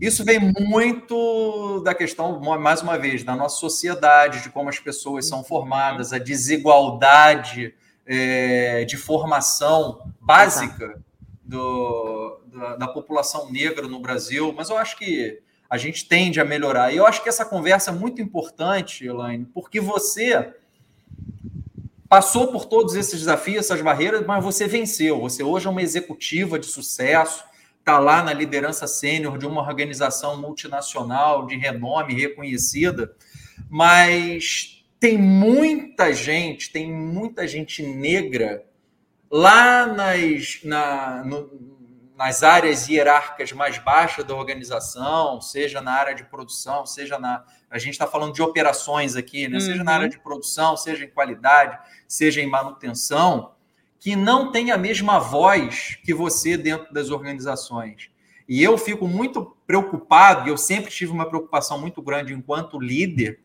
isso vem muito da questão, mais uma vez, da nossa sociedade, de como as pessoas são formadas, a desigualdade é, de formação básica. Exato. Do, da, da população negra no Brasil, mas eu acho que a gente tende a melhorar. E eu acho que essa conversa é muito importante, Elaine, porque você passou por todos esses desafios, essas barreiras, mas você venceu. Você hoje é uma executiva de sucesso, está lá na liderança sênior de uma organização multinacional, de renome, reconhecida, mas tem muita gente, tem muita gente negra lá nas, na, no, nas áreas hierárquicas mais baixas da organização, seja na área de produção, seja na... A gente está falando de operações aqui, né? Uhum. Seja na área de produção, seja em qualidade, seja em manutenção, que não tem a mesma voz que você dentro das organizações. E eu fico muito preocupado, e eu sempre tive uma preocupação muito grande enquanto líder,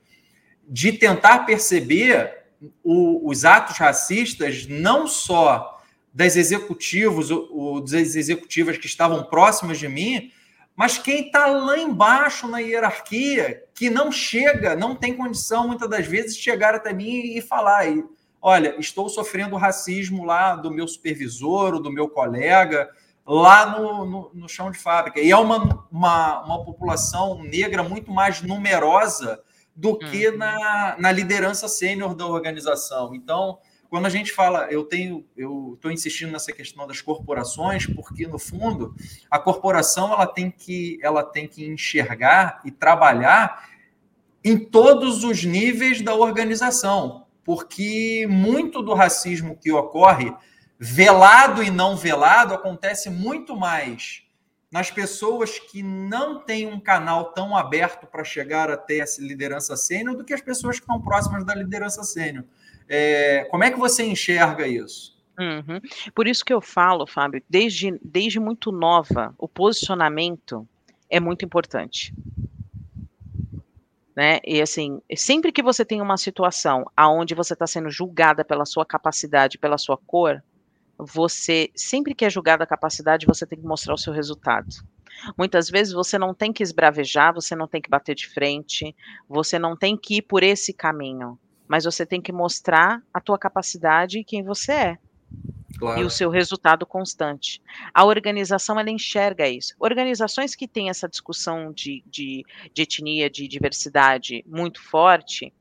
de tentar perceber o, os atos racistas, não só das executivos, o, das executivas que estavam próximas de mim, mas quem está lá embaixo na hierarquia, que não chega, não tem condição, muitas das vezes, de chegar até mim e falar, e, olha, estou sofrendo racismo lá do meu supervisor, ou do meu colega, lá no, no, no chão de fábrica. E é uma, uma, uma população negra muito mais numerosa do que hum. na, na liderança sênior da organização. Então, quando a gente fala, eu tenho, eu estou insistindo nessa questão das corporações, porque, no fundo, a corporação ela tem que, ela tem que enxergar e trabalhar em todos os níveis da organização, porque muito do racismo que ocorre, velado e não velado, acontece muito mais nas pessoas que não têm um canal tão aberto para chegar até essa liderança sênior do que as pessoas que estão próximas da liderança sênior. É, como é que você enxerga isso? Uhum. Por isso que eu falo, Fábio, desde, desde muito nova, o posicionamento é muito importante. Né? E assim, sempre que você tem uma situação onde você está sendo julgada pela sua capacidade, pela sua cor, você, sempre que é julgada a capacidade, você tem que mostrar o seu resultado. Muitas vezes você não tem que esbravejar, você não tem que bater de frente, você não tem que ir por esse caminho, mas você tem que mostrar a tua capacidade e quem você é. Claro. E o seu resultado constante. A organização, ela enxerga isso. Organizações que têm essa discussão de, de, de etnia, de diversidade muito forte,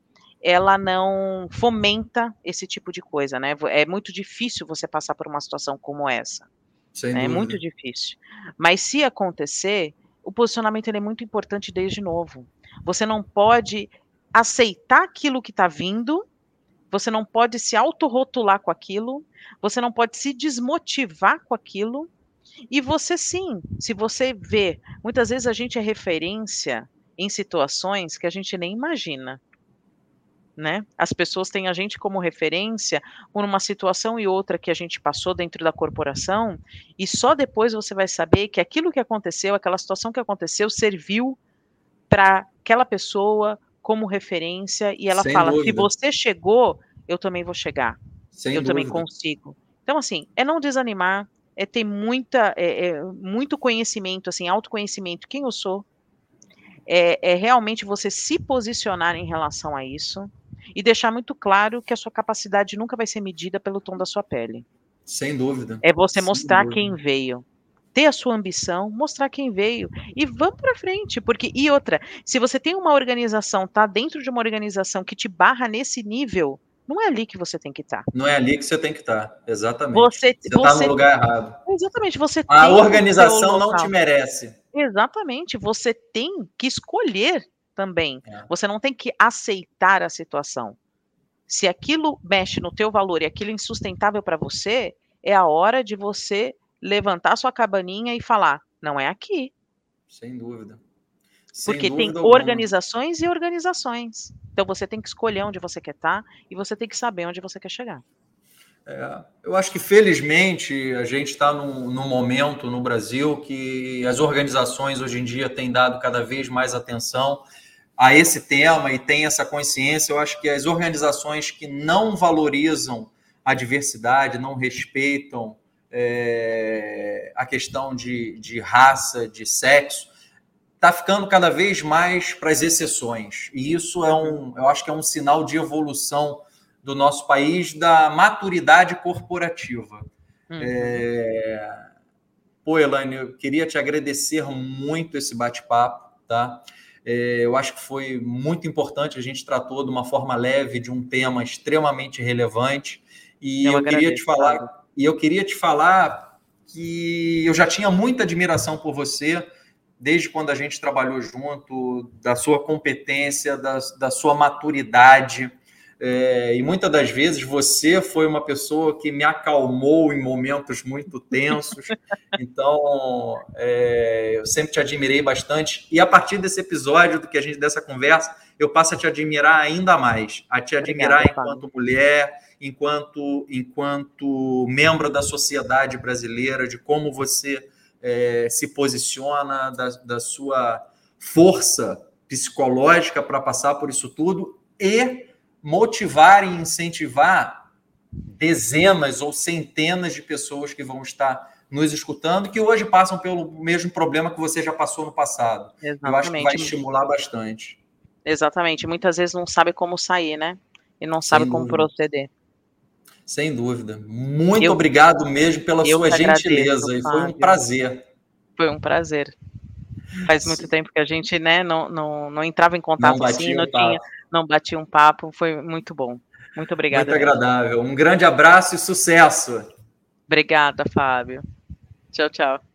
ela não fomenta esse tipo de coisa, né? É muito difícil você passar por uma situação como essa. Sem dúvida. É muito difícil. Mas se acontecer, o posicionamento ele é muito importante desde novo. Você não pode aceitar aquilo que está vindo, você não pode se autorrotular com aquilo, você não pode se desmotivar com aquilo, e você sim, se você vê, muitas vezes a gente é referência em situações que a gente nem imagina. Né? As pessoas têm a gente como referência por uma situação e outra que a gente passou dentro da corporação, e só depois você vai saber que aquilo que aconteceu, aquela situação que aconteceu, serviu para aquela pessoa como referência, e ela Sem fala, dúvida. Se você chegou, eu também vou chegar, Sem eu dúvida. Também consigo. Então, assim, é não desanimar, é ter muita, é, é, muito conhecimento, assim, autoconhecimento, quem eu sou, é, é realmente você se posicionar em relação a isso, e deixar muito claro que a sua capacidade nunca vai ser medida pelo tom da sua pele. Sem dúvida. É você Sem mostrar dúvida. Quem veio. Ter a sua ambição, mostrar quem veio. E vamos para frente. Porque, e outra, se você tem uma organização, tá dentro de uma organização que te barra nesse nível, não é ali que você tem que estar. Tá. Não é ali que você tem que estar. Tá. Exatamente. Você está no lugar errado. Exatamente. Você a tem organização não te merece. Exatamente. Você tem que escolher também. É. Você não tem que aceitar a situação. Se aquilo mexe no teu valor e aquilo é insustentável para você, é a hora de você levantar sua cabaninha e falar, não é aqui. Sem dúvida. Sem Porque dúvida tem alguma. Organizações e organizações. Então você tem que escolher onde você quer estar e você tem que saber onde você quer chegar. É, eu acho que, felizmente, a gente está num, num momento no Brasil que as organizações hoje em dia têm dado cada vez mais atenção a esse tema e têm essa consciência. Eu acho que as organizações que não valorizam a diversidade, não respeitam é, a questão de, de raça, de sexo, está ficando cada vez mais para as exceções. E isso é um, eu acho que é um sinal de evolução do nosso país, da maturidade corporativa. Uhum. É... Pô, Elaine, eu queria te agradecer muito esse bate-papo, tá? É, eu acho que foi muito importante, a gente tratou de uma forma leve, de um tema extremamente relevante, e eu, eu agradeço, queria te falar, claro. E eu queria te falar que eu já tinha muita admiração por você, desde quando a gente trabalhou junto, da sua competência, da, da sua maturidade, É, e muitas das vezes você foi uma pessoa que me acalmou em momentos muito tensos, então é, eu sempre te admirei bastante, e a partir desse episódio, do que a gente, dessa conversa, eu passo a te admirar ainda mais, a te admirar Obrigada, enquanto Fábio. Mulher, enquanto, enquanto membro da sociedade brasileira, de como você é, se posiciona, da, da sua força psicológica para passar por isso tudo e motivar e incentivar dezenas ou centenas de pessoas que vão estar nos escutando, que hoje passam pelo mesmo problema que você já passou no passado. Exatamente. Eu acho que vai estimular bastante. Exatamente. Muitas vezes não sabe como sair, né? E não sabe Sem como dúvida. proceder. Sem dúvida. Muito eu, obrigado mesmo pela sua gentileza. Agradeço, foi um prazer. Foi um prazer. Faz muito Sim. tempo que a gente, né, não, não, não entrava em contato não assim, não, tinha, não batia um papo. Foi muito bom. Muito obrigada. Muito agradável. Um grande abraço e sucesso. Obrigada, Fábio. Tchau, tchau.